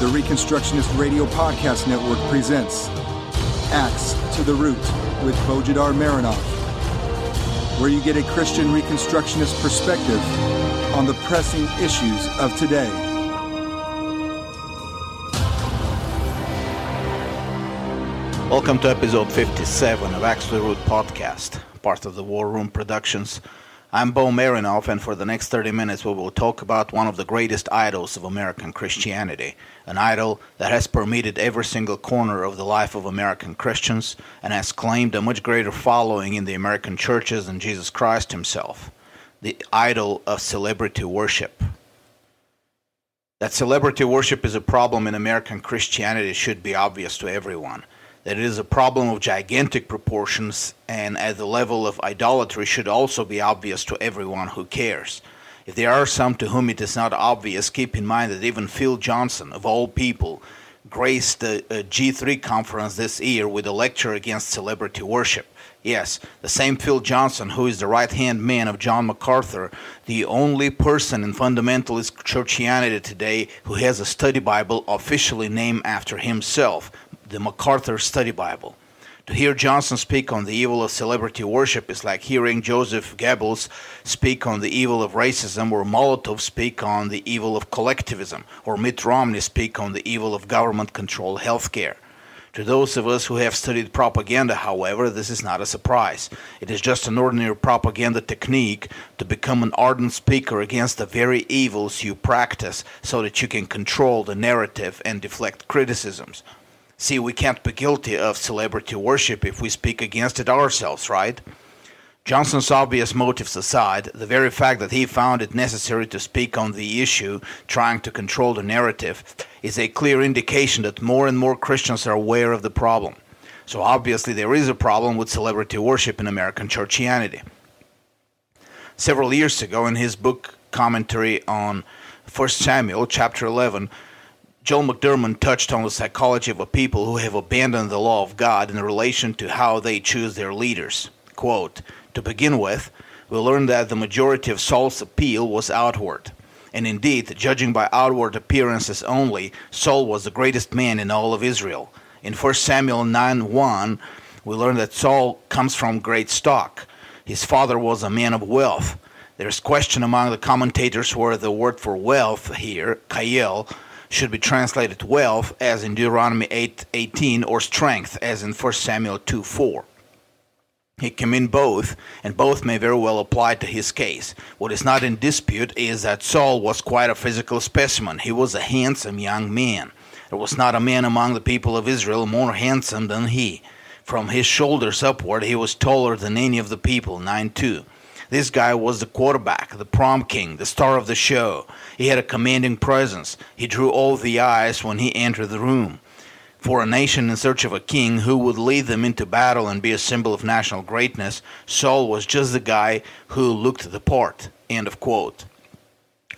The Reconstructionist Radio Podcast Network presents Axe to the Root with Bojidar Marinov, where you get a Christian Reconstructionist perspective on the pressing issues of today. Welcome to episode 57 of Axe to the Root podcast, part of the War Room Productions. I'm Bo Marinov, and for the next 30 minutes we will talk about one of the greatest idols of American Christianity, an idol that has permeated every single corner of the life of American Christians and has claimed a much greater following in the American churches than Jesus Christ himself, the idol of celebrity worship. That celebrity worship is a problem in American Christianity should be obvious to everyone. That it is a problem of gigantic proportions, and at the level of idolatry should also be obvious to everyone who cares. If there are some to whom it is not obvious, keep in mind that even Phil Johnson, of all people, graced the G3 conference this year with a lecture against celebrity worship. Yes, the same Phil Johnson, who is the right-hand man of John MacArthur, the only person in fundamentalist Christianity today who has a study Bible officially named after himself, The MacArthur Study Bible. To hear Johnson speak on the evil of celebrity worship is like hearing Joseph Goebbels speak on the evil of racism, or Molotov speak on the evil of collectivism, or Mitt Romney speak on the evil of government-controlled healthcare. To those of us who have studied propaganda, however, this is not a surprise. It is just an ordinary propaganda technique to become an ardent speaker against the very evils you practice so that you can control the narrative and deflect criticisms. See, we can't be guilty of celebrity worship if we speak against it ourselves, right? Johnson's obvious motives aside, the very fact that he found it necessary to speak on the issue, trying to control the narrative, is a clear indication that more and more Christians are aware of the problem. So obviously there is a problem with celebrity worship in American Christianity. Several years ago, in his book commentary on First Samuel chapter 11, Joel McDermott touched on the psychology of a people who have abandoned the law of God in relation to how they choose their leaders. Quote, "To begin with, we learned that the majority of Saul's appeal was outward. And indeed, judging by outward appearances only, Saul was the greatest man in all of Israel. In 1 Samuel 9:1, we learned that Saul comes from great stock. His father was a man of wealth. There is question among the commentators where the word for wealth here, kayel, should be translated wealth, as in Deuteronomy 8:18, or strength, as in 1 Samuel 2:4. It can mean both, and both may very well apply to his case. What is not in dispute is that Saul was quite a physical specimen. He was a handsome young man. There was not a man among the people of Israel more handsome than he. From his shoulders upward, he was taller than any of the people, 9:2. This guy was the quarterback, the prom king, the star of the show. He had a commanding presence. He drew all the eyes when he entered the room. For a nation in search of a king who would lead them into battle and be a symbol of national greatness, Saul was just the guy who looked the part." End of quote.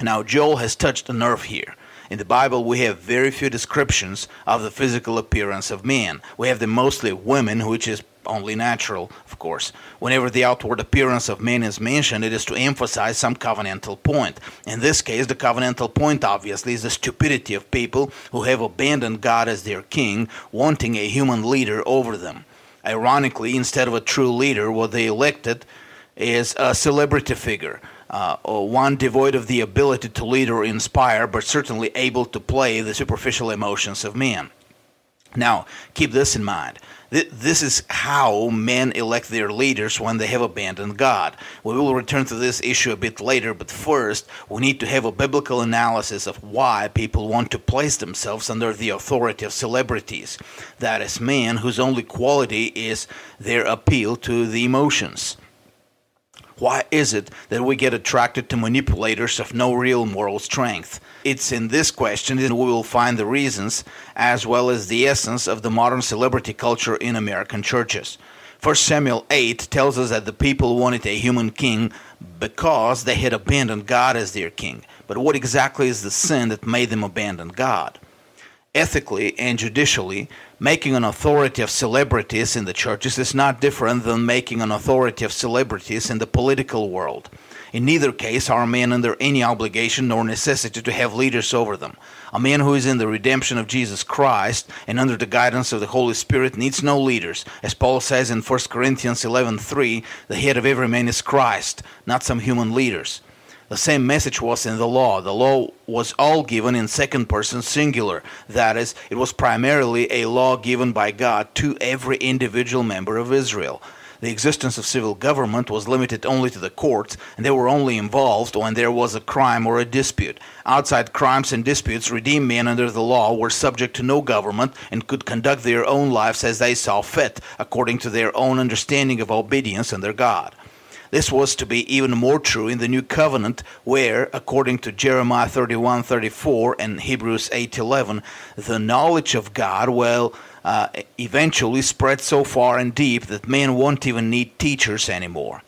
Now, Joel has touched a nerve here. In the Bible, we have very few descriptions of the physical appearance of men. We have them mostly women, which is only natural, of course. Whenever the outward appearance of men is mentioned, it is to emphasize some covenantal point. In this case, the covenantal point, obviously, is the stupidity of people who have abandoned God as their king, wanting a human leader over them. Ironically, instead of a true leader, what they elected is a celebrity figure, or one devoid of the ability to lead or inspire, but certainly able to play the superficial emotions of men. Now, keep this in mind. This is how men elect their leaders when they have abandoned God. We will return to this issue a bit later, but first, we need to have a biblical analysis of why people want to place themselves under the authority of celebrities, that is, men whose only quality is their appeal to the emotions. Why is it that we get attracted to manipulators of no real moral strength? It's in this question that we will find the reasons as well as the essence of the modern celebrity culture in American churches. 1 Samuel 8 tells us that the people wanted a human king because they had abandoned God as their king. But what exactly is the sin that made them abandon God? Ethically and judicially, making an authority of celebrities in the churches is not different than making an authority of celebrities in the political world. In neither case are men under any obligation nor necessity to have leaders over them. A man who is in the redemption of Jesus Christ and under the guidance of the Holy Spirit needs no leaders. As Paul says in 1 Corinthians 11:3, the head of every man is Christ, not some human leaders. The same message was in the law. The law was all given in second person singular. That is, it was primarily a law given by God to every individual member of Israel. The existence of civil government was limited only to the courts, and they were only involved when there was a crime or a dispute. Outside crimes and disputes, redeemed men under the law were subject to no government and could conduct their own lives as they saw fit, according to their own understanding of obedience and their God. This was to be even more true in the New Covenant, where, according to Jeremiah 31:34 and Hebrews 8:11, the knowledge of God will eventually spread so far and deep that men won't even need teachers anymore.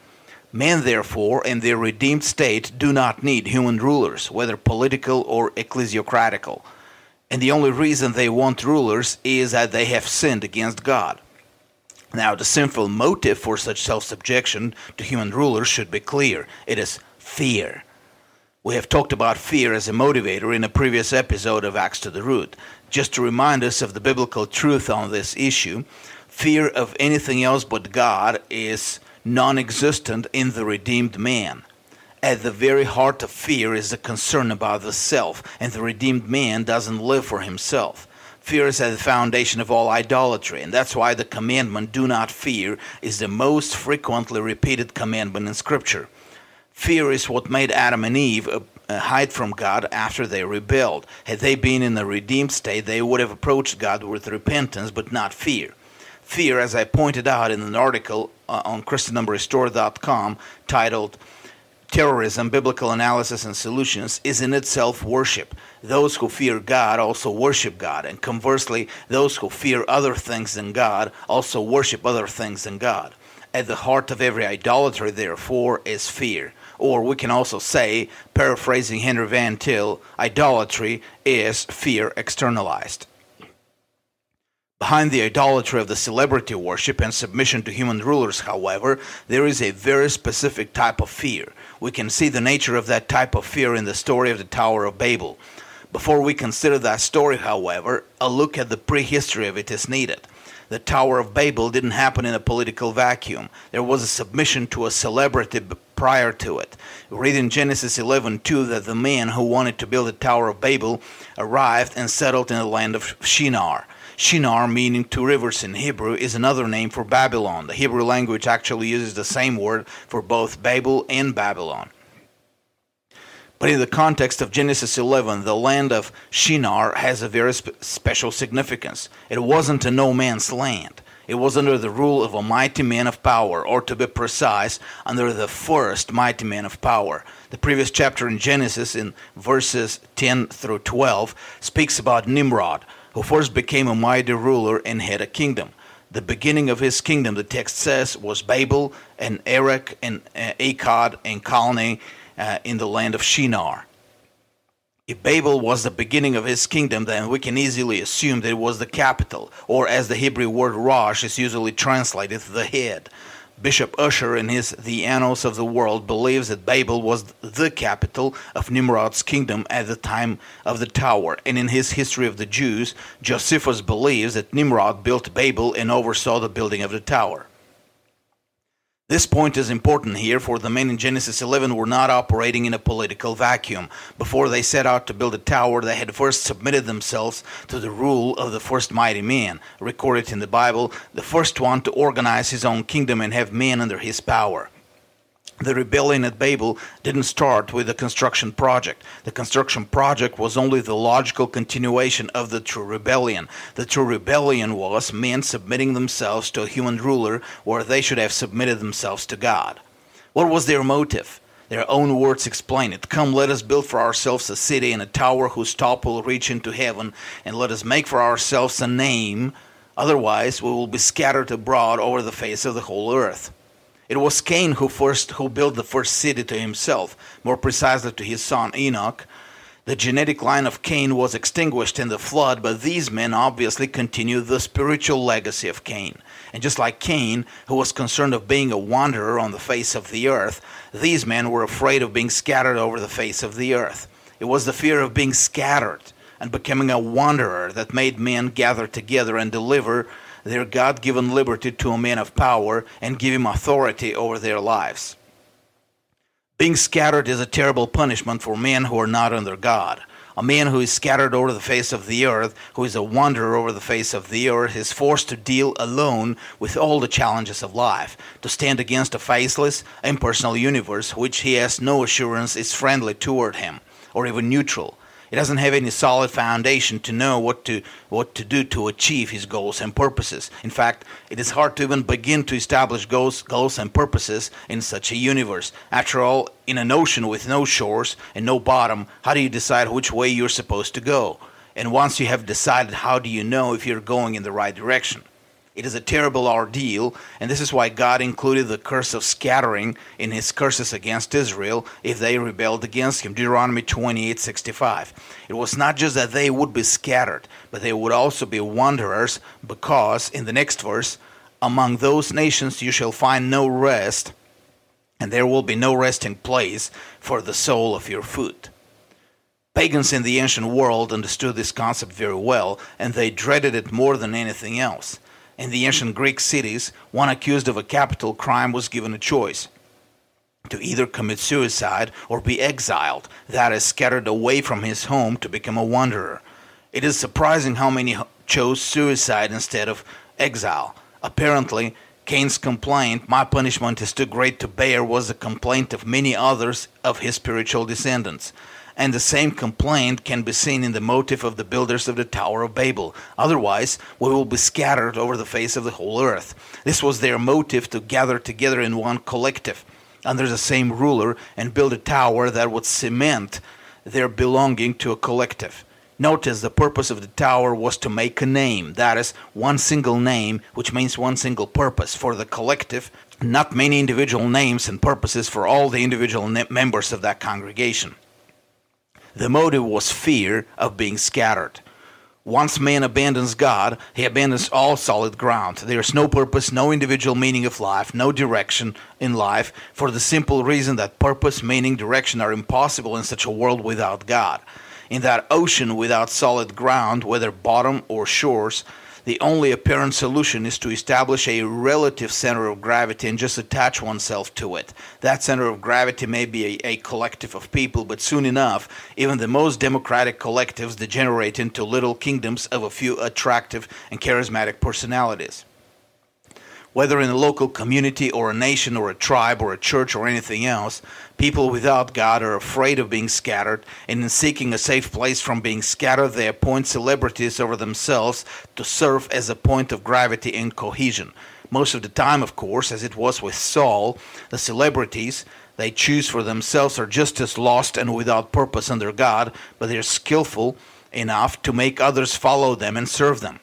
Men, therefore, in their redeemed state do not need human rulers, whether political or ecclesiocratical. And the only reason they want rulers is that they have sinned against God. Now, the sinful motive for such self-subjection to human rulers should be clear. It is fear. We have talked about fear as a motivator in a previous episode of Axe to the Root. Just to remind us of the biblical truth on this issue, fear of anything else but God is non-existent in the redeemed man. At the very heart of fear is the concern about the self, and the redeemed man doesn't live for himself. Fear is at the foundation of all idolatry, and that's why the commandment, do not fear, is the most frequently repeated commandment in Scripture. Fear is what made Adam and Eve hide from God after they rebelled. Had they been in a redeemed state, they would have approached God with repentance, but not fear. Fear, as I pointed out in an article on ChristendomRestored.com titled, Terrorism, Biblical Analysis and Solutions, is in itself worship. Those who fear God also worship God, and conversely, those who fear other things than God also worship other things than God. At the heart of every idolatry, therefore, is fear. Or we can also say, paraphrasing Henry Van Til, idolatry is fear externalized. Behind the idolatry of the celebrity worship and submission to human rulers, however, there is a very specific type of fear. We can see the nature of that type of fear in the story of the Tower of Babel. Before we consider that story, however, a look at the prehistory of it is needed. The Tower of Babel didn't happen in a political vacuum. There was a submission to a celebrity prior to it. We read in Genesis 11:2 that the man who wanted to build the Tower of Babel arrived and settled in the land of Shinar. Shinar, meaning two rivers in Hebrew, is another name for Babylon. The Hebrew language actually uses the same word for both Babel and Babylon. But in the context of Genesis 11, the land of Shinar has a very special significance. It wasn't a no-man's land. It was under the rule of a mighty man of power, or to be precise, under the first mighty man of power. The previous chapter in Genesis, in verses 10 through 12, speaks about Nimrod, who first became a mighty ruler and had a kingdom. The beginning of his kingdom, the text says, was Babel and Erech and Akkad and Calneh in the land of Shinar. If Babel was the beginning of his kingdom, then we can easily assume that it was the capital, or as the Hebrew word Rosh is usually translated, the head. Bishop Usher, in his The Annals of the World, believes that Babel was the capital of Nimrod's kingdom at the time of the tower, and in his History of the Jews, Josephus believes that Nimrod built Babel and oversaw the building of the tower. This point is important here, for the men in Genesis 11 were not operating in a political vacuum. Before they set out to build a tower, they had first submitted themselves to the rule of the first mighty man, recorded in the Bible, the first one to organize his own kingdom and have men under his power. The rebellion at Babel didn't start with the construction project. The construction project was only the logical continuation of the true rebellion. The true rebellion was men submitting themselves to a human ruler where they should have submitted themselves to God. What was their motive? Their own words explain it. Come, let us build for ourselves a city and a tower whose top will reach into heaven, and let us make for ourselves a name. Otherwise, we will be scattered abroad over the face of the whole earth. It was Cain who built the first city to himself, more precisely to his son Enoch. The genetic line of Cain was extinguished in the flood, but these men obviously continued the spiritual legacy of Cain. And just like Cain, who was concerned of being a wanderer on the face of the earth, these men were afraid of being scattered over the face of the earth. It was the fear of being scattered and becoming a wanderer that made men gather together and deliver their God-given liberty to a man of power and give him authority over their lives. Being scattered is a terrible punishment for men who are not under God. A man who is scattered over the face of the earth, who is a wanderer over the face of the earth, is forced to deal alone with all the challenges of life, to stand against a faceless, impersonal universe which he has no assurance is friendly toward him, or even neutral. He doesn't have any solid foundation to know what to do to achieve his goals and purposes. In fact, it is hard to even begin to establish goals and purposes in such a universe. After all, in an ocean with no shores and no bottom, how do you decide which way you're supposed to go? And once you have decided, how do you know if you're going in the right direction? It is a terrible ordeal, and this is why God included the curse of scattering in his curses against Israel if they rebelled against him. Deuteronomy 28:65. It was not just that they would be scattered, but they would also be wanderers, because, in the next verse, among those nations you shall find no rest, and there will be no resting place for the sole of your foot. Pagans in the ancient world understood this concept very well, and they dreaded it more than anything else. In the ancient Greek cities, one accused of a capital crime was given a choice: to either commit suicide or be exiled, that is, scattered away from his home to become a wanderer. It is surprising how many chose suicide instead of exile. Apparently, Cain's complaint, "My punishment is too great to bear," was the complaint of many others of his spiritual descendants. And the same complaint can be seen in the motive of the builders of the Tower of Babel. "Otherwise, we will be scattered over the face of the whole earth." This was their motive, to gather together in one collective under the same ruler and build a tower that would cement their belonging to a collective. Notice the purpose of the tower was to make a name, that is, one single name, which means one single purpose for the collective, not many individual names and purposes for all the individual members of that congregation. The motive was fear of being scattered. Once man abandons God, he abandons all solid ground. There is no purpose, no individual meaning of life, no direction in life, for the simple reason that purpose, meaning, direction are impossible in such a world without God. In that ocean without solid ground, whether bottom or shores, the only apparent solution is to establish a relative center of gravity and just attach oneself to it. That center of gravity may be a collective of people, but soon enough, even the most democratic collectives degenerate into little kingdoms of a few attractive and charismatic personalities. Whether in a local community or a nation or a tribe or a church or anything else, people without God are afraid of being scattered, and in seeking a safe place from being scattered, they appoint celebrities over themselves to serve as a point of gravity and cohesion. Most of the time, of course, as it was with Saul, the celebrities they choose for themselves are just as lost and without purpose under God, but they are skillful enough to make others follow them and serve them.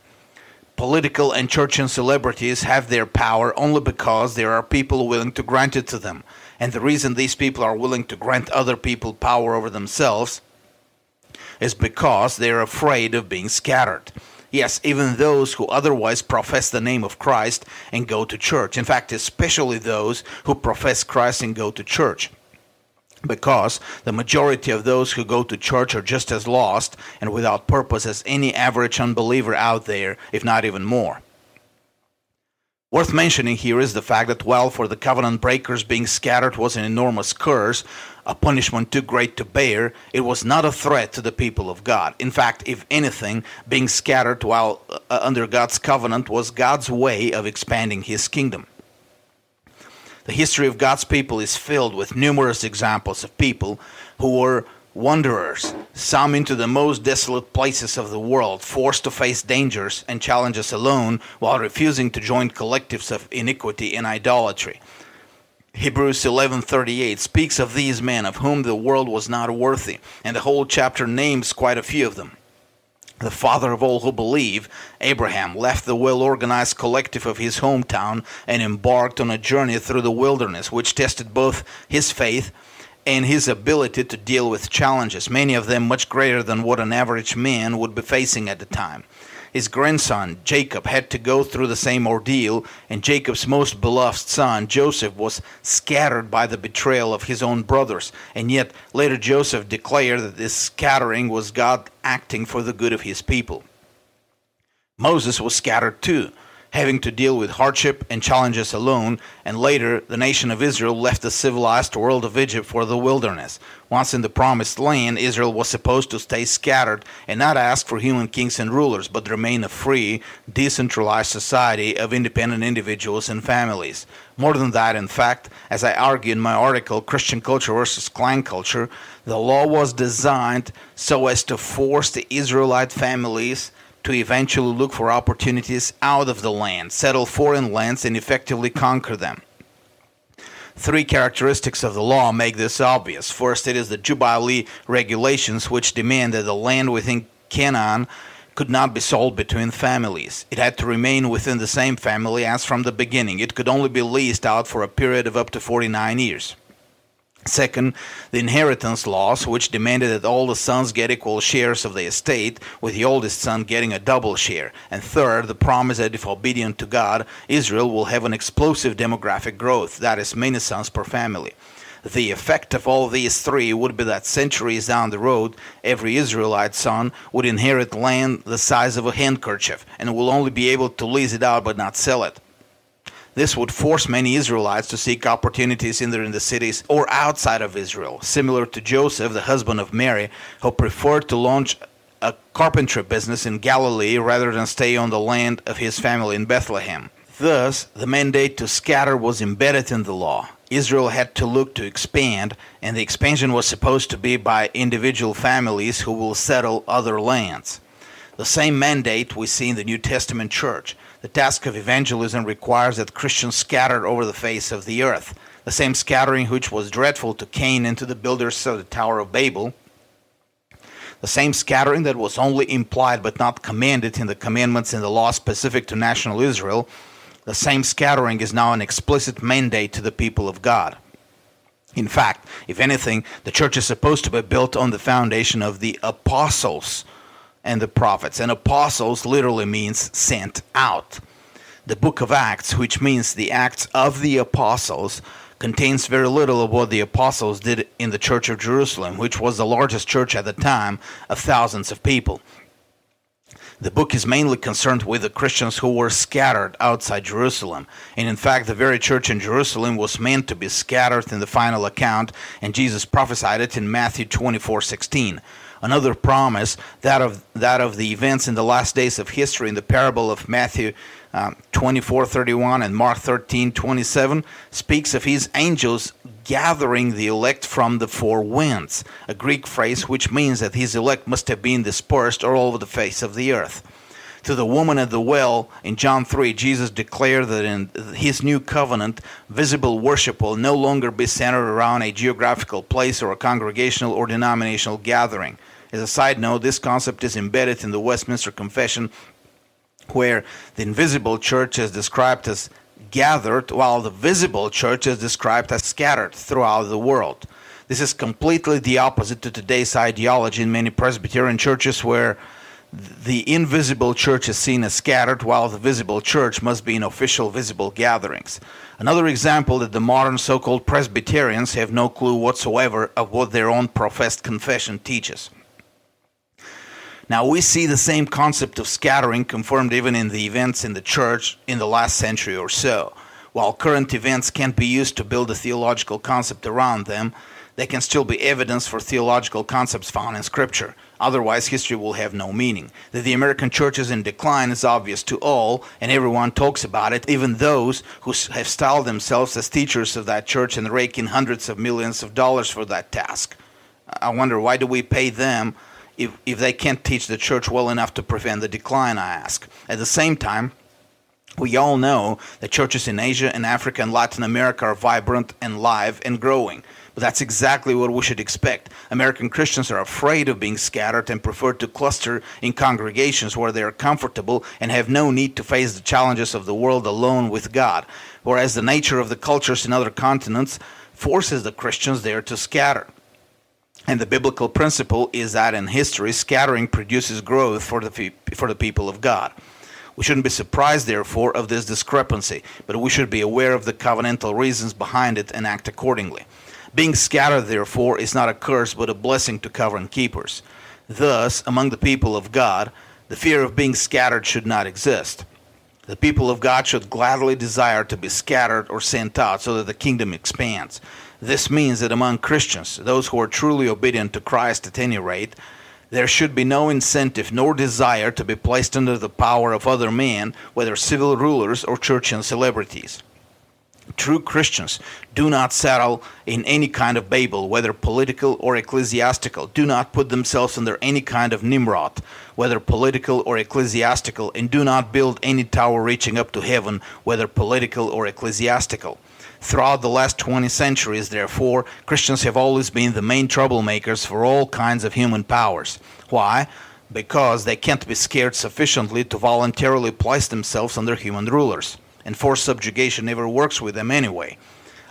Political and church and celebrities have their power only because there are people willing to grant it to them. And the reason these people are willing to grant other people power over themselves is because they are afraid of being scattered. Yes, even those who otherwise profess the name of Christ and go to church. In fact, especially those who profess Christ and go to church, because the majority of those who go to church are just as lost and without purpose as any average unbeliever out there, if not even more. Worth mentioning here is the fact that while for the covenant breakers being scattered was an enormous curse, a punishment too great to bear, it was not a threat to the people of God. In fact, if anything, being scattered while under God's covenant was God's way of expanding his kingdom. The history of God's people is filled with numerous examples of people who were wanderers, some into the most desolate places of the world, forced to face dangers and challenges alone while refusing to join collectives of iniquity and idolatry. Hebrews 11:38 speaks of these men of whom the world was not worthy, and the whole chapter names quite a few of them. The father of all who believe, Abraham, left the well-organized collective of his hometown and embarked on a journey through the wilderness, which tested both his faith and his ability to deal with challenges, many of them much greater than what an average man would be facing at the time. His grandson, Jacob, had to go through the same ordeal, and Jacob's most beloved son, Joseph, was scattered by the betrayal of his own brothers. And yet, later Joseph declared that this scattering was God acting for the good of his people. Moses was scattered too, having to deal with hardship and challenges alone, and later the nation of Israel left the civilized world of Egypt for the wilderness. Once in the promised land, Israel was supposed to stay scattered and not ask for human kings and rulers, but remain a free, decentralized society of independent individuals and families. More than that, in fact, as I argue in my article, Christian Culture versus Clan Culture, the law was designed so as to force the Israelite families to eventually look for opportunities out of the land, settle foreign lands, and effectively conquer them. Three characteristics of the law make this obvious. First, it is the Jubilee regulations, which demand that the land within Canaan could not be sold between families. It had to remain within the same family as from the beginning. It could only be leased out for a period of up to 49 years. Second, the inheritance laws, which demanded that all the sons get equal shares of the estate, with the oldest son getting a double share. And third, the promise that if obedient to God, Israel will have an explosive demographic growth, that is, many sons per family. The effect of all these three would be that centuries down the road, every Israelite son would inherit land the size of a handkerchief, and will only be able to lease it out but not sell it. This would force many Israelites to seek opportunities either in the cities or outside of Israel, similar to Joseph, the husband of Mary, who preferred to launch a carpentry business in Galilee rather than stay on the land of his family in Bethlehem. Thus, the mandate to scatter was embedded in the law. Israel had to look to expand, and the expansion was supposed to be by individual families who will settle other lands. The same mandate we see in the New Testament church. The task of evangelism requires that Christians scatter over the face of the earth. The same scattering which was dreadful to Cain and to the builders of the Tower of Babel, the same scattering that was only implied but not commanded in the commandments in the law specific to national Israel, the same scattering is now an explicit mandate to the people of God. In fact, if anything, the church is supposed to be built on the foundation of the apostles and the prophets. And apostles literally means sent out. The book of Acts, which means the Acts of the Apostles, contains very little of what the apostles did in the Church of Jerusalem, which was the largest church at the time of thousands of people. The book is mainly concerned with the Christians who were scattered outside Jerusalem. And in fact, the very church in Jerusalem was meant to be scattered in the final account, and Jesus prophesied it in Matthew 24:16. Another promise, that of the events in the last days of history in the parable of Matthew 24:31 and Mark 13:27, speaks of his angels gathering the elect from the four winds, a Greek phrase which means that his elect must have been dispersed all over the face of the earth. To the woman at the well in John 3, Jesus declared that in his new covenant, visible worship will no longer be centered around a geographical place or a congregational or denominational gathering. As a side note, this concept is embedded in the Westminster Confession, where the invisible church is described as gathered, while the visible church is described as scattered throughout the world. This is completely the opposite to today's ideology in many Presbyterian churches, where the invisible church is seen as scattered, while the visible church must be in official visible gatherings. Another example that the modern so-called Presbyterians have no clue whatsoever of what their own professed confession teaches. Now, we see the same concept of scattering confirmed even in the events in the church in the last century or so. While current events can't be used to build a theological concept around them, they can still be evidence for theological concepts found in Scripture. Otherwise, history will have no meaning. That the American church is in decline is obvious to all, and everyone talks about it, even those who have styled themselves as teachers of that church and rake in hundreds of millions of dollars for that task. I wonder, why do we pay them if they can't teach the church well enough to prevent the decline, I ask. At the same time, we all know that churches in Asia and Africa and Latin America are vibrant and alive and growing. That's exactly what we should expect. American Christians are afraid of being scattered and prefer to cluster in congregations where they are comfortable and have no need to face the challenges of the world alone with God. Whereas the nature of the cultures in other continents forces the Christians there to scatter. And the biblical principle is that in history, scattering produces growth for the people of God. We shouldn't be surprised, therefore, of this discrepancy, but we should be aware of the covenantal reasons behind it and act accordingly. Being scattered, therefore, is not a curse but a blessing to covenant keepers. Thus, among the people of God, the fear of being scattered should not exist. The people of God should gladly desire to be scattered or sent out so that the kingdom expands. This means that among Christians, those who are truly obedient to Christ at any rate, there should be no incentive nor desire to be placed under the power of other men, whether civil rulers or church and celebrities. True Christians do not settle in any kind of Babel, whether political or ecclesiastical. Do not put themselves under any kind of Nimrod, whether political or ecclesiastical, and do not build any tower reaching up to heaven, whether political or ecclesiastical. Throughout the last 20 centuries, therefore, Christians have always been the main troublemakers for all kinds of human powers. Why? Because they can't be scared sufficiently to voluntarily place themselves under human rulers. And forced subjugation never works with them anyway.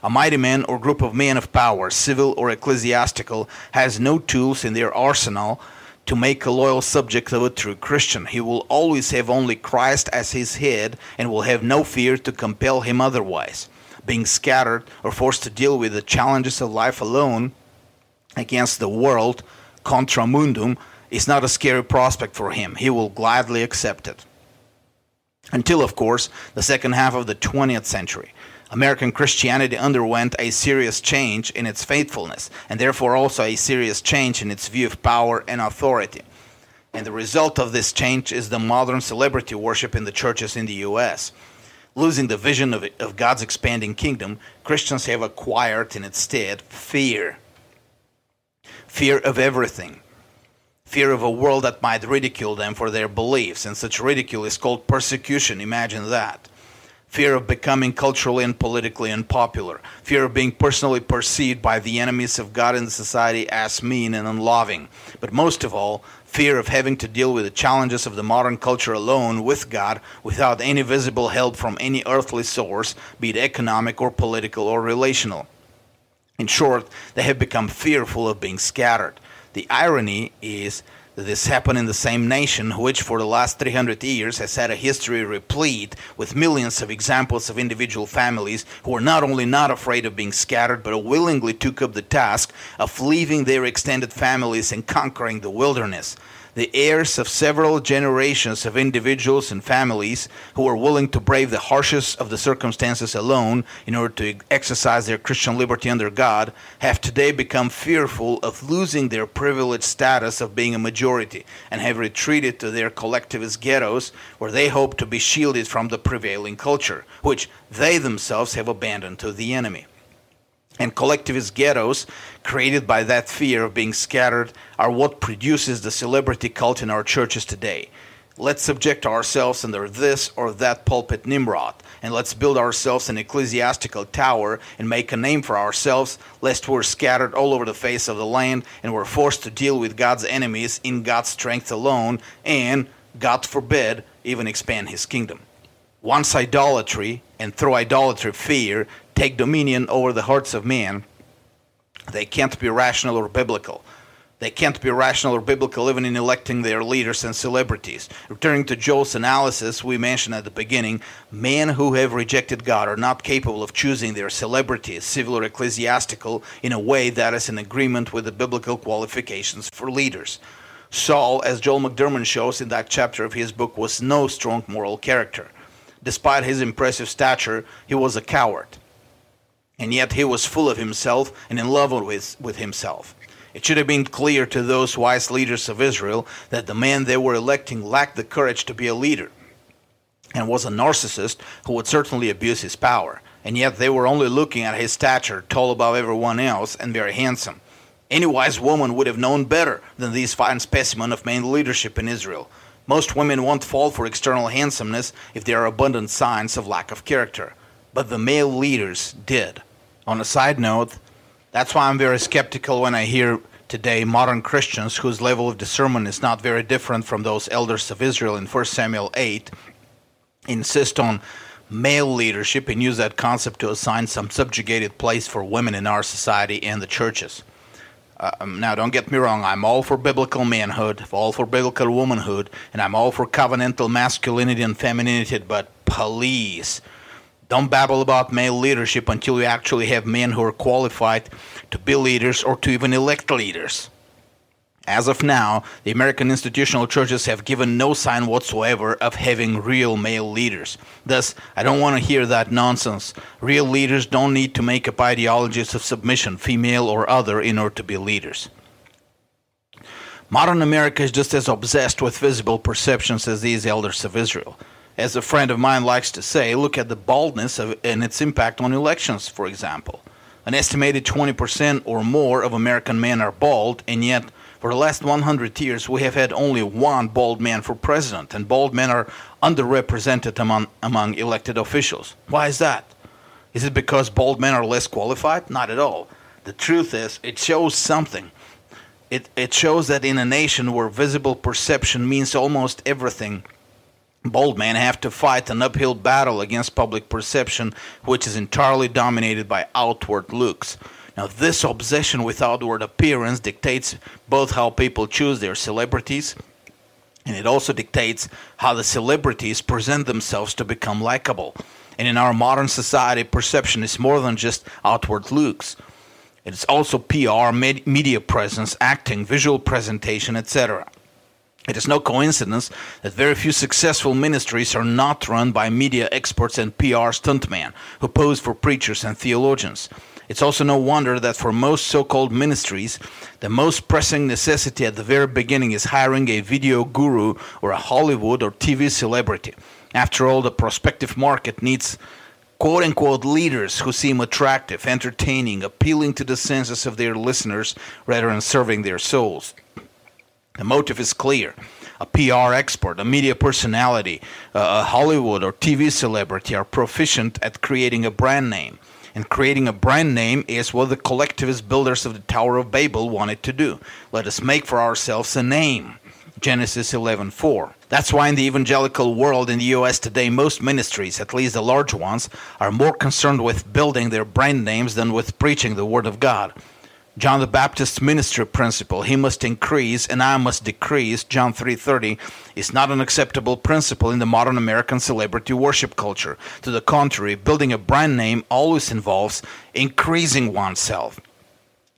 A mighty man or group of men of power, civil or ecclesiastical, has no tools in their arsenal to make a loyal subject of a true Christian. He will always have only Christ as his head and will have no fear to compel him otherwise. Being scattered or forced to deal with the challenges of life alone against the world, contra mundum, is not a scary prospect for him. He will gladly accept it. Until, of course, the second half of the 20th century. American Christianity underwent a serious change in its faithfulness, and therefore also a serious change in its view of power and authority. And the result of this change is the modern celebrity worship in the churches in the U.S. Losing the vision of God's expanding kingdom, Christians have acquired in its stead fear. Fear of everything. Fear of a world that might ridicule them for their beliefs, and such ridicule is called persecution, imagine that. Fear of becoming culturally and politically unpopular. Fear of being personally perceived by the enemies of God and society as mean and unloving. But most of all, fear of having to deal with the challenges of the modern culture alone with God without any visible help from any earthly source, be it economic or political or relational. In short, they have become fearful of being scattered. The irony is that this happened in the same nation which for the last 300 years has had a history replete with millions of examples of individual families who were not only not afraid of being scattered but willingly took up the task of leaving their extended families and conquering the wilderness. The heirs of several generations of individuals and families who were willing to brave the harshest of the circumstances alone in order to exercise their Christian liberty under God have today become fearful of losing their privileged status of being a majority and have retreated to their collectivist ghettos where they hope to be shielded from the prevailing culture, which they themselves have abandoned to the enemy. And collectivist ghettos created by that fear of being scattered are what produces the celebrity cult in our churches today. Let's subject ourselves under this or that pulpit Nimrod, and let's build ourselves an ecclesiastical tower and make a name for ourselves, lest we're scattered all over the face of the land and we're forced to deal with God's enemies in God's strength alone and, God forbid, even expand his kingdom. Once idolatry, and through idolatry fear, take dominion over the hearts of men, they can't be rational or biblical. They can't be rational or biblical even in electing their leaders and celebrities. Returning to Joel's analysis we mentioned at the beginning, men who have rejected God are not capable of choosing their celebrities, civil or ecclesiastical, in a way that is in agreement with the biblical qualifications for leaders. Saul, as Joel McDermott shows in that chapter of his book, was no strong moral character. Despite his impressive stature, he was a coward. And yet he was full of himself and in love with himself. It should have been clear to those wise leaders of Israel that the man they were electing lacked the courage to be a leader and was a narcissist who would certainly abuse his power. And yet they were only looking at his stature, tall above everyone else and very handsome. Any wise woman would have known better than these fine specimen of male leadership in Israel. Most women won't fall for external handsomeness if there are abundant signs of lack of character. But the male leaders did. On a side note, that's why I'm very skeptical when I hear today modern Christians whose level of discernment is not very different from those elders of Israel in First Samuel 8 insist on male leadership and used that concept to assign some subjugated place for women in our society and the churches. Now, don't get me wrong, I'm all for biblical manhood, all for biblical womanhood, and I'm all for covenantal masculinity and femininity, but please, don't babble about male leadership until you actually have men who are qualified to be leaders or to even elect leaders. As of now, the American institutional churches have given no sign whatsoever of having real male leaders. Thus, I don't want to hear that nonsense. Real leaders don't need to make up ideologies of submission, female or other, in order to be leaders. Modern America is just as obsessed with visible perceptions as these elders of Israel. As a friend of mine likes to say, look at the baldness and its impact on elections, for example. An estimated 20% or more of American men are bald, and yet for the last 100 years, we have had only one bald man for president, and bald men are underrepresented among elected officials. Why is that? Is it because bald men are less qualified? Not at all. The truth is, it shows something. It shows that in a nation where visible perception means almost everything, bald men have to fight an uphill battle against public perception, which is entirely dominated by outward looks. Now, this obsession with outward appearance dictates both how people choose their celebrities, and it also dictates how the celebrities present themselves to become likable. And in our modern society, perception is more than just outward looks. It's also PR, media presence, acting, visual presentation, etc. It is no coincidence that very few successful ministries are not run by media experts and PR stuntmen who pose for preachers and theologians. It's also no wonder that for most so-called ministries, the most pressing necessity at the very beginning is hiring a video guru or a Hollywood or TV celebrity. After all, the prospective market needs quote-unquote leaders who seem attractive, entertaining, appealing to the senses of their listeners rather than serving their souls. The motive is clear. A PR expert, a media personality, a Hollywood or TV celebrity are proficient at creating a brand name. And creating a brand name is what the collectivist builders of the Tower of Babel wanted to do. Let us make for ourselves a name. Genesis 11:4. That's why in the evangelical world in the U.S. today, most ministries, at least the large ones, are more concerned with building their brand names than with preaching the Word of God. John the Baptist's ministry principle, he must increase and I must decrease, John 3:30, is not an acceptable principle in the modern American celebrity worship culture. To the contrary, building a brand name always involves increasing oneself.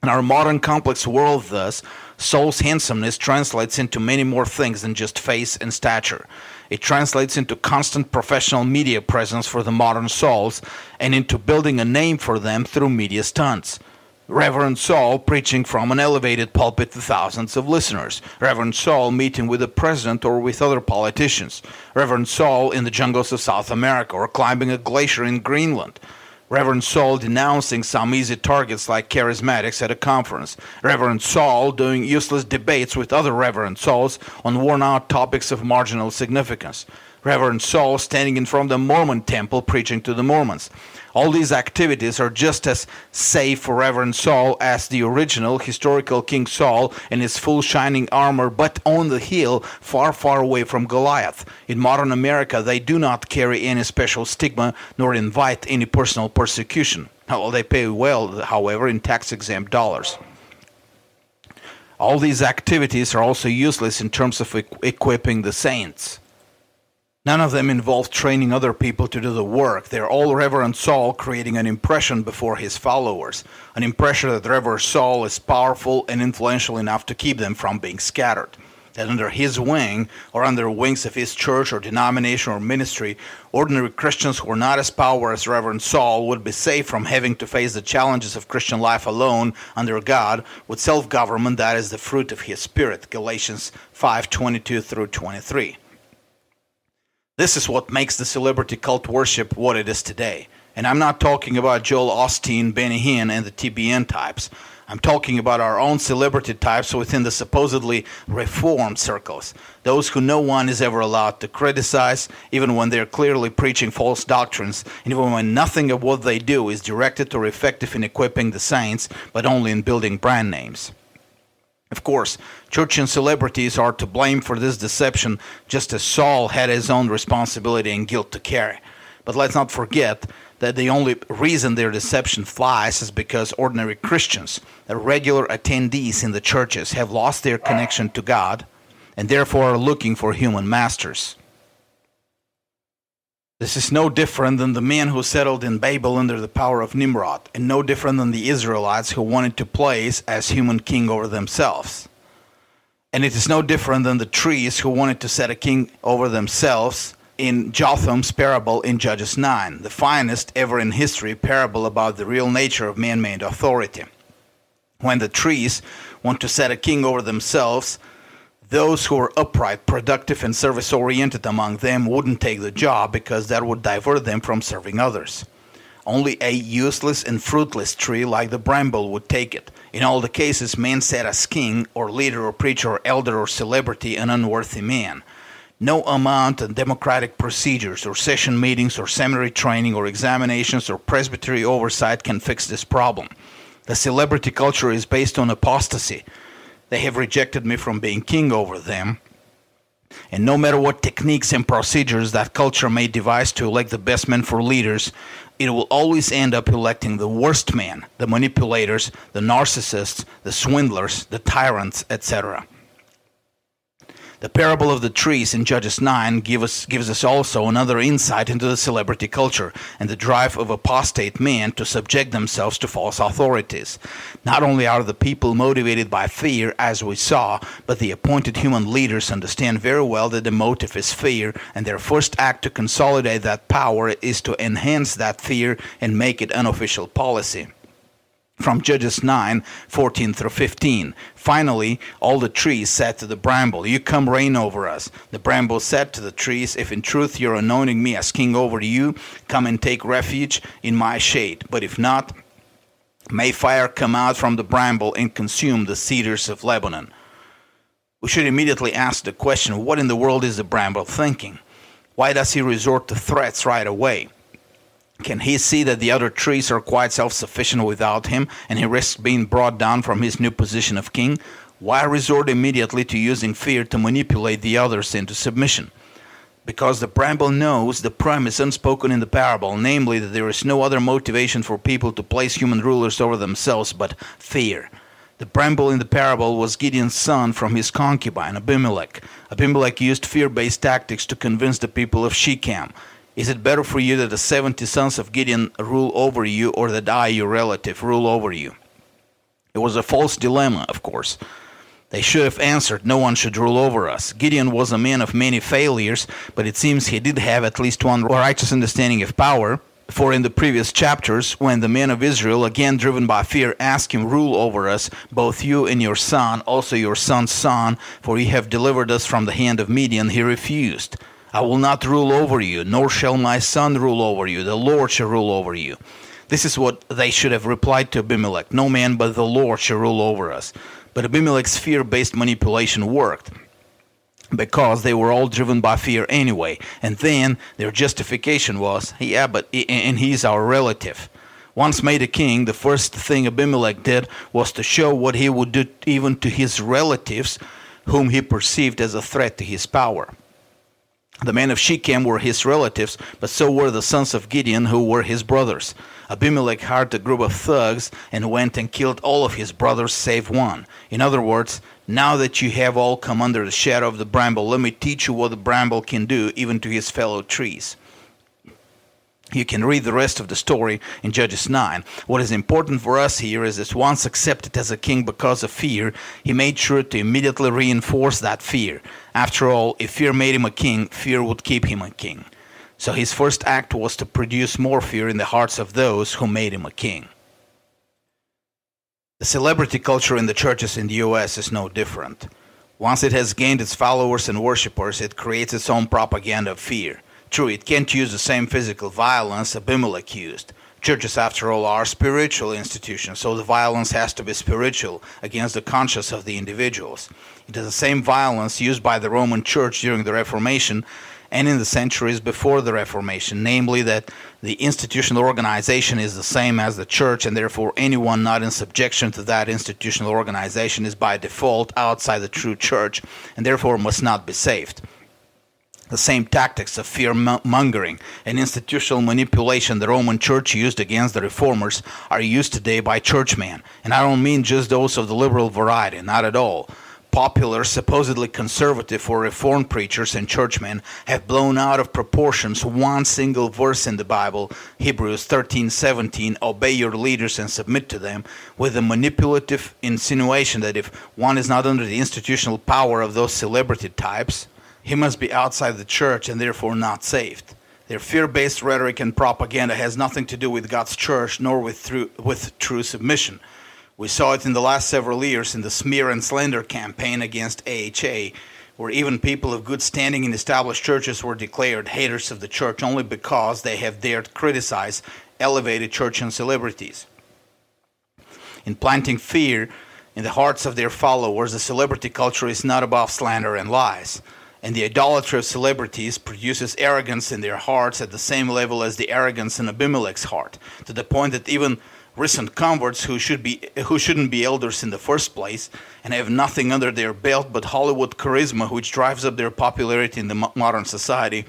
In our modern complex world, thus, Saul's handsomeness translates into many more things than just face and stature. It translates into constant professional media presence for the modern Sauls and into building a name for them through media stunts. Reverend Saul preaching from an elevated pulpit to thousands of listeners. Reverend Saul meeting with the president or with other politicians. Reverend Saul in the jungles of South America or climbing a glacier in Greenland. Reverend Saul denouncing some easy targets like charismatics at a conference. Reverend Saul doing useless debates with other Reverend Sauls on worn-out topics of marginal significance. Reverend Saul standing in front of the Mormon temple preaching to the Mormons. All these activities are just as safe for Reverend Saul as the original historical King Saul in his full shining armor, but on the hill, far, far away from Goliath. In modern America, they do not carry any special stigma nor invite any personal persecution. They pay well, however, in tax-exempt dollars. All these activities are also useless in terms of equipping the saints. None of them involve training other people to do the work. They're all Reverend Saul creating an impression before his followers, an impression that Reverend Saul is powerful and influential enough to keep them from being scattered, that under his wing or under wings of his church or denomination or ministry, ordinary Christians who are not as powerful as Reverend Saul would be safe from having to face the challenges of Christian life alone under God with self-government that is the fruit of his spirit, Galatians 5:22 through 23. This is what makes the celebrity cult worship what it is today. And I'm not talking about Joel Osteen, Benny Hinn, and the TBN types. I'm talking about our own celebrity types within the supposedly reformed circles. Those who no one is ever allowed to criticize, even when they're clearly preaching false doctrines, and even when nothing of what they do is directed or effective in equipping the saints, but only in building brand names. Of course, church and celebrities are to blame for this deception, just as Saul had his own responsibility and guilt to carry. But let's not forget that the only reason their deception flies is because ordinary Christians, the regular attendees in the churches, have lost their connection to God and therefore are looking for human masters. This is no different than the men who settled in Babel under the power of Nimrod, and no different than the Israelites who wanted to place as human king over themselves. And it is no different than the trees who wanted to set a king over themselves in Jotham's parable in Judges 9, the finest ever in history parable about the real nature of man-made authority. When the trees want to set a king over themselves, those who are upright, productive, and service-oriented among them wouldn't take the job because that would divert them from serving others. Only a useless and fruitless tree like the bramble would take it. In all the cases, men set as king or leader or preacher or elder or celebrity an unworthy man. No amount of democratic procedures or session meetings or seminary training or examinations or presbytery oversight can fix this problem. The celebrity culture is based on apostasy. They have rejected me from being king over them. And no matter what techniques and procedures that culture may devise to elect the best men for leaders, it will always end up electing the worst man, the manipulators, the narcissists, the swindlers, the tyrants, etc. The parable of the trees in Judges 9 gives us also another insight into the celebrity culture and the drive of apostate men to subject themselves to false authorities. Not only are the people motivated by fear, as we saw, but the appointed human leaders understand very well that the motive is fear, and their first act to consolidate that power is to enhance that fear and make it unofficial policy. From Judges 9:14 through 15. Finally, all the trees said to the bramble, "You come reign over us." The bramble said to the trees, "If in truth you're anointing me as king over you, come and take refuge in my shade. But if not, may fire come out from the bramble and consume the cedars of Lebanon." We should immediately ask the question, what in the world is the bramble thinking? Why does he resort to threats right away? Can he see that the other trees are quite self-sufficient without him, and he risks being brought down from his new position of king? Why resort immediately to using fear to manipulate the others into submission? Because the bramble knows the premise unspoken in the parable, namely that there is no other motivation for people to place human rulers over themselves but fear. The bramble in the parable was Gideon's son from his concubine, Abimelech. Abimelech used fear-based tactics to convince the people of Shechem. Is it better for you that the 70 sons of Gideon rule over you, or that I, your relative, rule over you? It was a false dilemma, of course. They should have answered, no one should rule over us. Gideon was a man of many failures, but it seems he did have at least one righteous understanding of power. For in the previous chapters, when the men of Israel, again driven by fear, asked him, "Rule over us, both you and your son, also your son's son, for you have delivered us from the hand of Midian," he refused. "I will not rule over you, nor shall my son rule over you. The Lord shall rule over you." This is what they should have replied to Abimelech. "No man but the Lord shall rule over us." But Abimelech's fear-based manipulation worked, because they were all driven by fear anyway. And then their justification was, "Yeah, but he's our relative." Once made a king, the first thing Abimelech did was to show what he would do even to his relatives, whom he perceived as a threat to his power. The men of Shechem were his relatives, but so were the sons of Gideon, who were his brothers. Abimelech hired a group of thugs and went and killed all of his brothers save one. In other words, now that you have all come under the shadow of the bramble, let me teach you what the bramble can do even to his fellow trees. You can read the rest of the story in Judges 9. What is important for us here is that once accepted as a king because of fear, he made sure to immediately reinforce that fear. After all, if fear made him a king, fear would keep him a king. So his first act was to produce more fear in the hearts of those who made him a king. The celebrity culture in the churches in the U.S. is no different. Once it has gained its followers and worshippers, it creates its own propaganda of fear. True, it can't use the same physical violence Abimelech used. Churches, after all, are spiritual institutions, so the violence has to be spiritual, against the conscience of the individuals. It is the same violence used by the Roman Church during the Reformation and in the centuries before the Reformation, namely that the institutional organization is the same as the church, and therefore anyone not in subjection to that institutional organization is by default outside the true church, and therefore must not be saved. the same tactics of fear-mongering and institutional manipulation the Roman Church used against the reformers are used today by churchmen. And I don't mean just those of the liberal variety, not at all. Popular, supposedly conservative or reformed preachers and churchmen have blown out of proportions one single verse in the Bible, Hebrews 13:17, obey your leaders and submit to them, with a manipulative insinuation that if one is not under the institutional power of those celebrity types, he must be outside the church and therefore not saved. Their fear-based rhetoric and propaganda has nothing to do with God's church nor with true submission. We saw it in the last several years in the Smear and Slander campaign against AHA, where even people of good standing in established churches were declared haters of the church only because they have dared criticize elevated church and celebrities. In planting fear in the hearts of their followers, the celebrity culture is not above slander and lies. And the idolatry of celebrities produces arrogance in their hearts at the same level as the arrogance in Abimelech's heart, to the point that even recent converts who shouldn't be elders in the first place and have nothing under their belt but Hollywood charisma, which drives up their popularity in the modern society,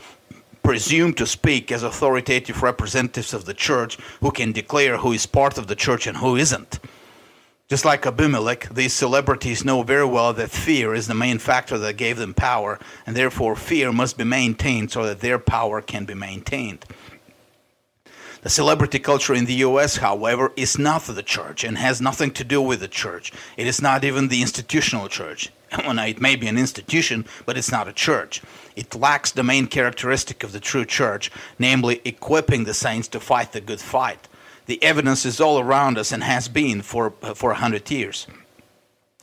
presume to speak as authoritative representatives of the church who can declare who is part of the church and who isn't. Just like Abimelech, these celebrities know very well that fear is the main factor that gave them power, and therefore fear must be maintained so that their power can be maintained. The celebrity culture in the U.S., however, is not the church and has nothing to do with the church. It is not even the institutional church. It may be an institution, but it's not a church. It lacks the main characteristic of the true church, namely equipping the saints to fight the good fight. The evidence is all around us and has been for 100 years.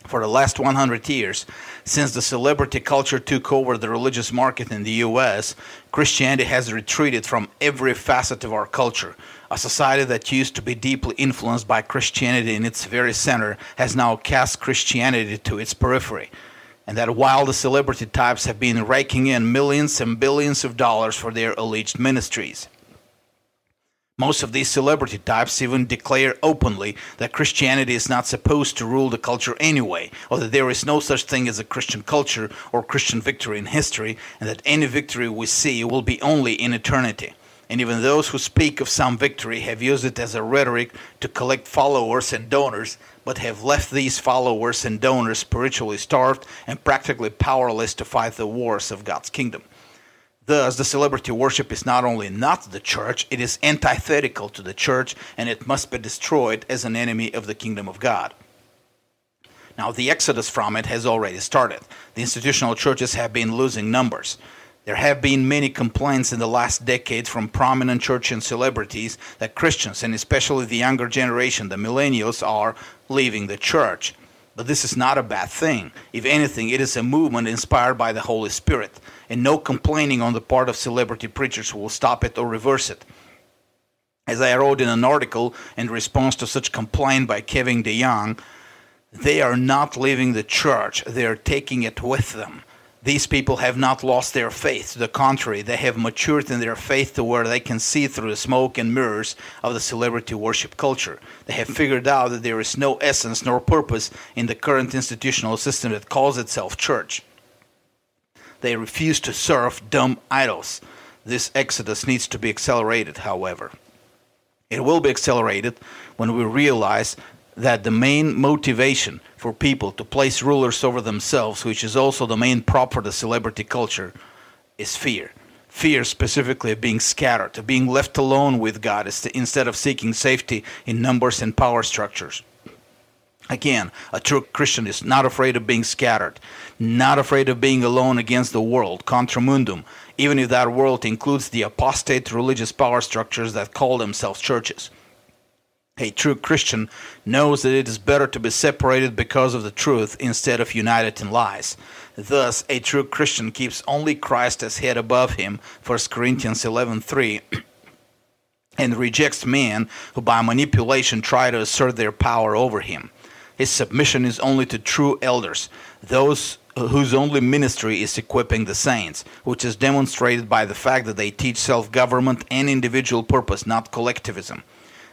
For the last 100 years, since the celebrity culture took over the religious market in the U.S., Christianity has retreated from every facet of our culture. A society that used to be deeply influenced by Christianity in its very center has now cast Christianity to its periphery. And that while the celebrity types have been raking in millions and billions of dollars for their alleged ministries, most of these celebrity types even declare openly that Christianity is not supposed to rule the culture anyway, or that there is no such thing as a Christian culture or Christian victory in history, and that any victory we see will be only in eternity. And even those who speak of some victory have used it as a rhetoric to collect followers and donors, but have left these followers and donors spiritually starved and practically powerless to fight the wars of God's kingdom. Thus, the celebrity worship is not only not the church, it is antithetical to the church, and it must be destroyed as an enemy of the kingdom of God. Now, the exodus from it has already started. The institutional churches have been losing numbers. There have been many complaints in the last decade from prominent church and celebrities that Christians, and especially the younger generation, the millennials, are leaving the church. But this is not a bad thing. If anything, it is a movement inspired by the Holy Spirit, and no complaining on the part of celebrity preachers will stop it or reverse it. As I wrote in an article in response to such complaint by Kevin DeYoung, they are not leaving the church, they are taking it with them. These people have not lost their faith. To the contrary, they have matured in their faith to where they can see through the smoke and mirrors of the celebrity worship culture. They have figured out that there is no essence nor purpose in the current institutional system that calls itself church. They refuse to serve dumb idols. This exodus needs to be accelerated, however. It will be accelerated when we realize that the main motivation for people to place rulers over themselves, which is also the main prop for the celebrity culture, is fear. Fear specifically of being scattered, of being left alone with God instead of seeking safety in numbers and power structures. Again, a true Christian is not afraid of being scattered, not afraid of being alone against the world, contra mundum, even if that world includes the apostate religious power structures that call themselves churches. A true Christian knows that it is better to be separated because of the truth instead of united in lies. Thus, a true Christian keeps only Christ as head above him, 1 Corinthians 11:3, and rejects men who by manipulation try to assert their power over him. His submission is only to true elders, those whose only ministry is equipping the saints, which is demonstrated by the fact that they teach self-government and individual purpose, not collectivism.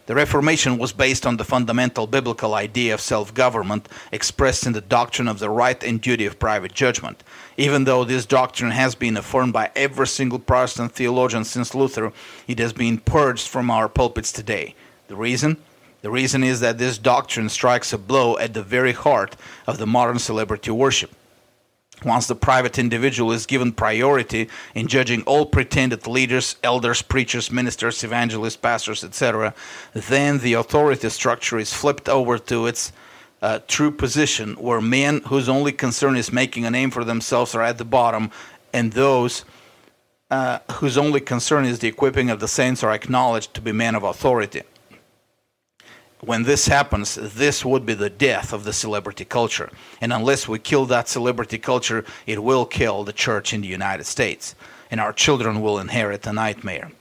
The Reformation was based on the fundamental biblical idea of self-government expressed in the doctrine of the right and duty of private judgment. Even though this doctrine has been affirmed by every single Protestant theologian since Luther, it has been purged from our pulpits today. The reason? The reason is that this doctrine strikes a blow at the very heart of the modern celebrity worship. Once the private individual is given priority in judging all pretended leaders, elders, preachers, ministers, evangelists, pastors, etc., then the authority structure is flipped over to its true position, where men whose only concern is making a name for themselves are at the bottom, and those whose only concern is the equipping of the saints are acknowledged to be men of authority. When this happens, this would be the death of the celebrity culture. And unless we kill that celebrity culture, it will kill the church in the United States. And our children will inherit a nightmare.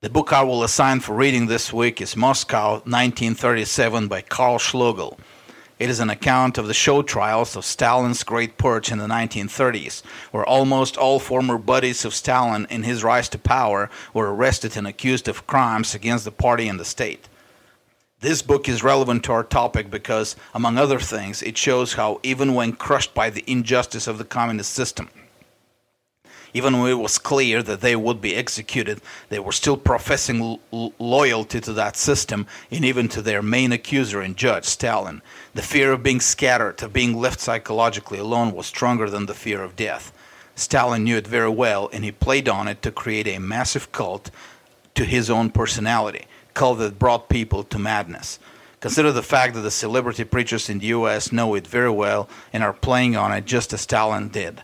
The book I will assign for reading this week is Moscow, 1937 by Karl Schlegel. It is an account of the show trials of Stalin's Great Purge in the 1930s, where almost all former buddies of Stalin in his rise to power were arrested and accused of crimes against the party and the state. This book is relevant to our topic because, among other things, it shows how even when crushed by the injustice of the communist system, even when it was clear that they would be executed, they were still professing loyalty to that system and even to their main accuser and judge, Stalin. The fear of being scattered, of being left psychologically alone, was stronger than the fear of death. Stalin knew it very well, and he played on it to create a massive cult to his own personality. Cult that brought people to madness. Consider the fact that the celebrity preachers in the U.S. know it very well and are playing on it just as Stalin did.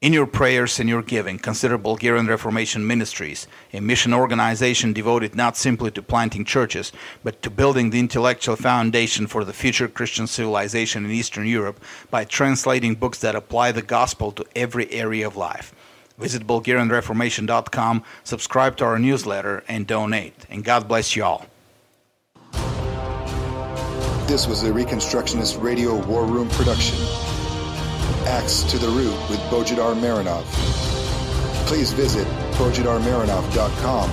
In your prayers and your giving, consider Bulgarian Reformation Ministries, a mission organization devoted not simply to planting churches, but to building the intellectual foundation for the future Christian civilization in Eastern Europe by translating books that apply the gospel to every area of life. Visit BulgarianReformation.com, subscribe to our newsletter, and donate. And God bless you all. This was a Reconstructionist Radio War Room production. Axe to the Root with Bojidar Marinov. Please visit BojidarMarinov.com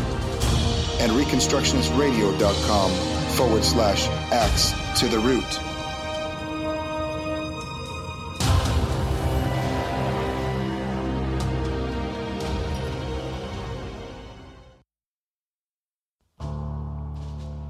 and ReconstructionistRadio.com/Axe to the Root.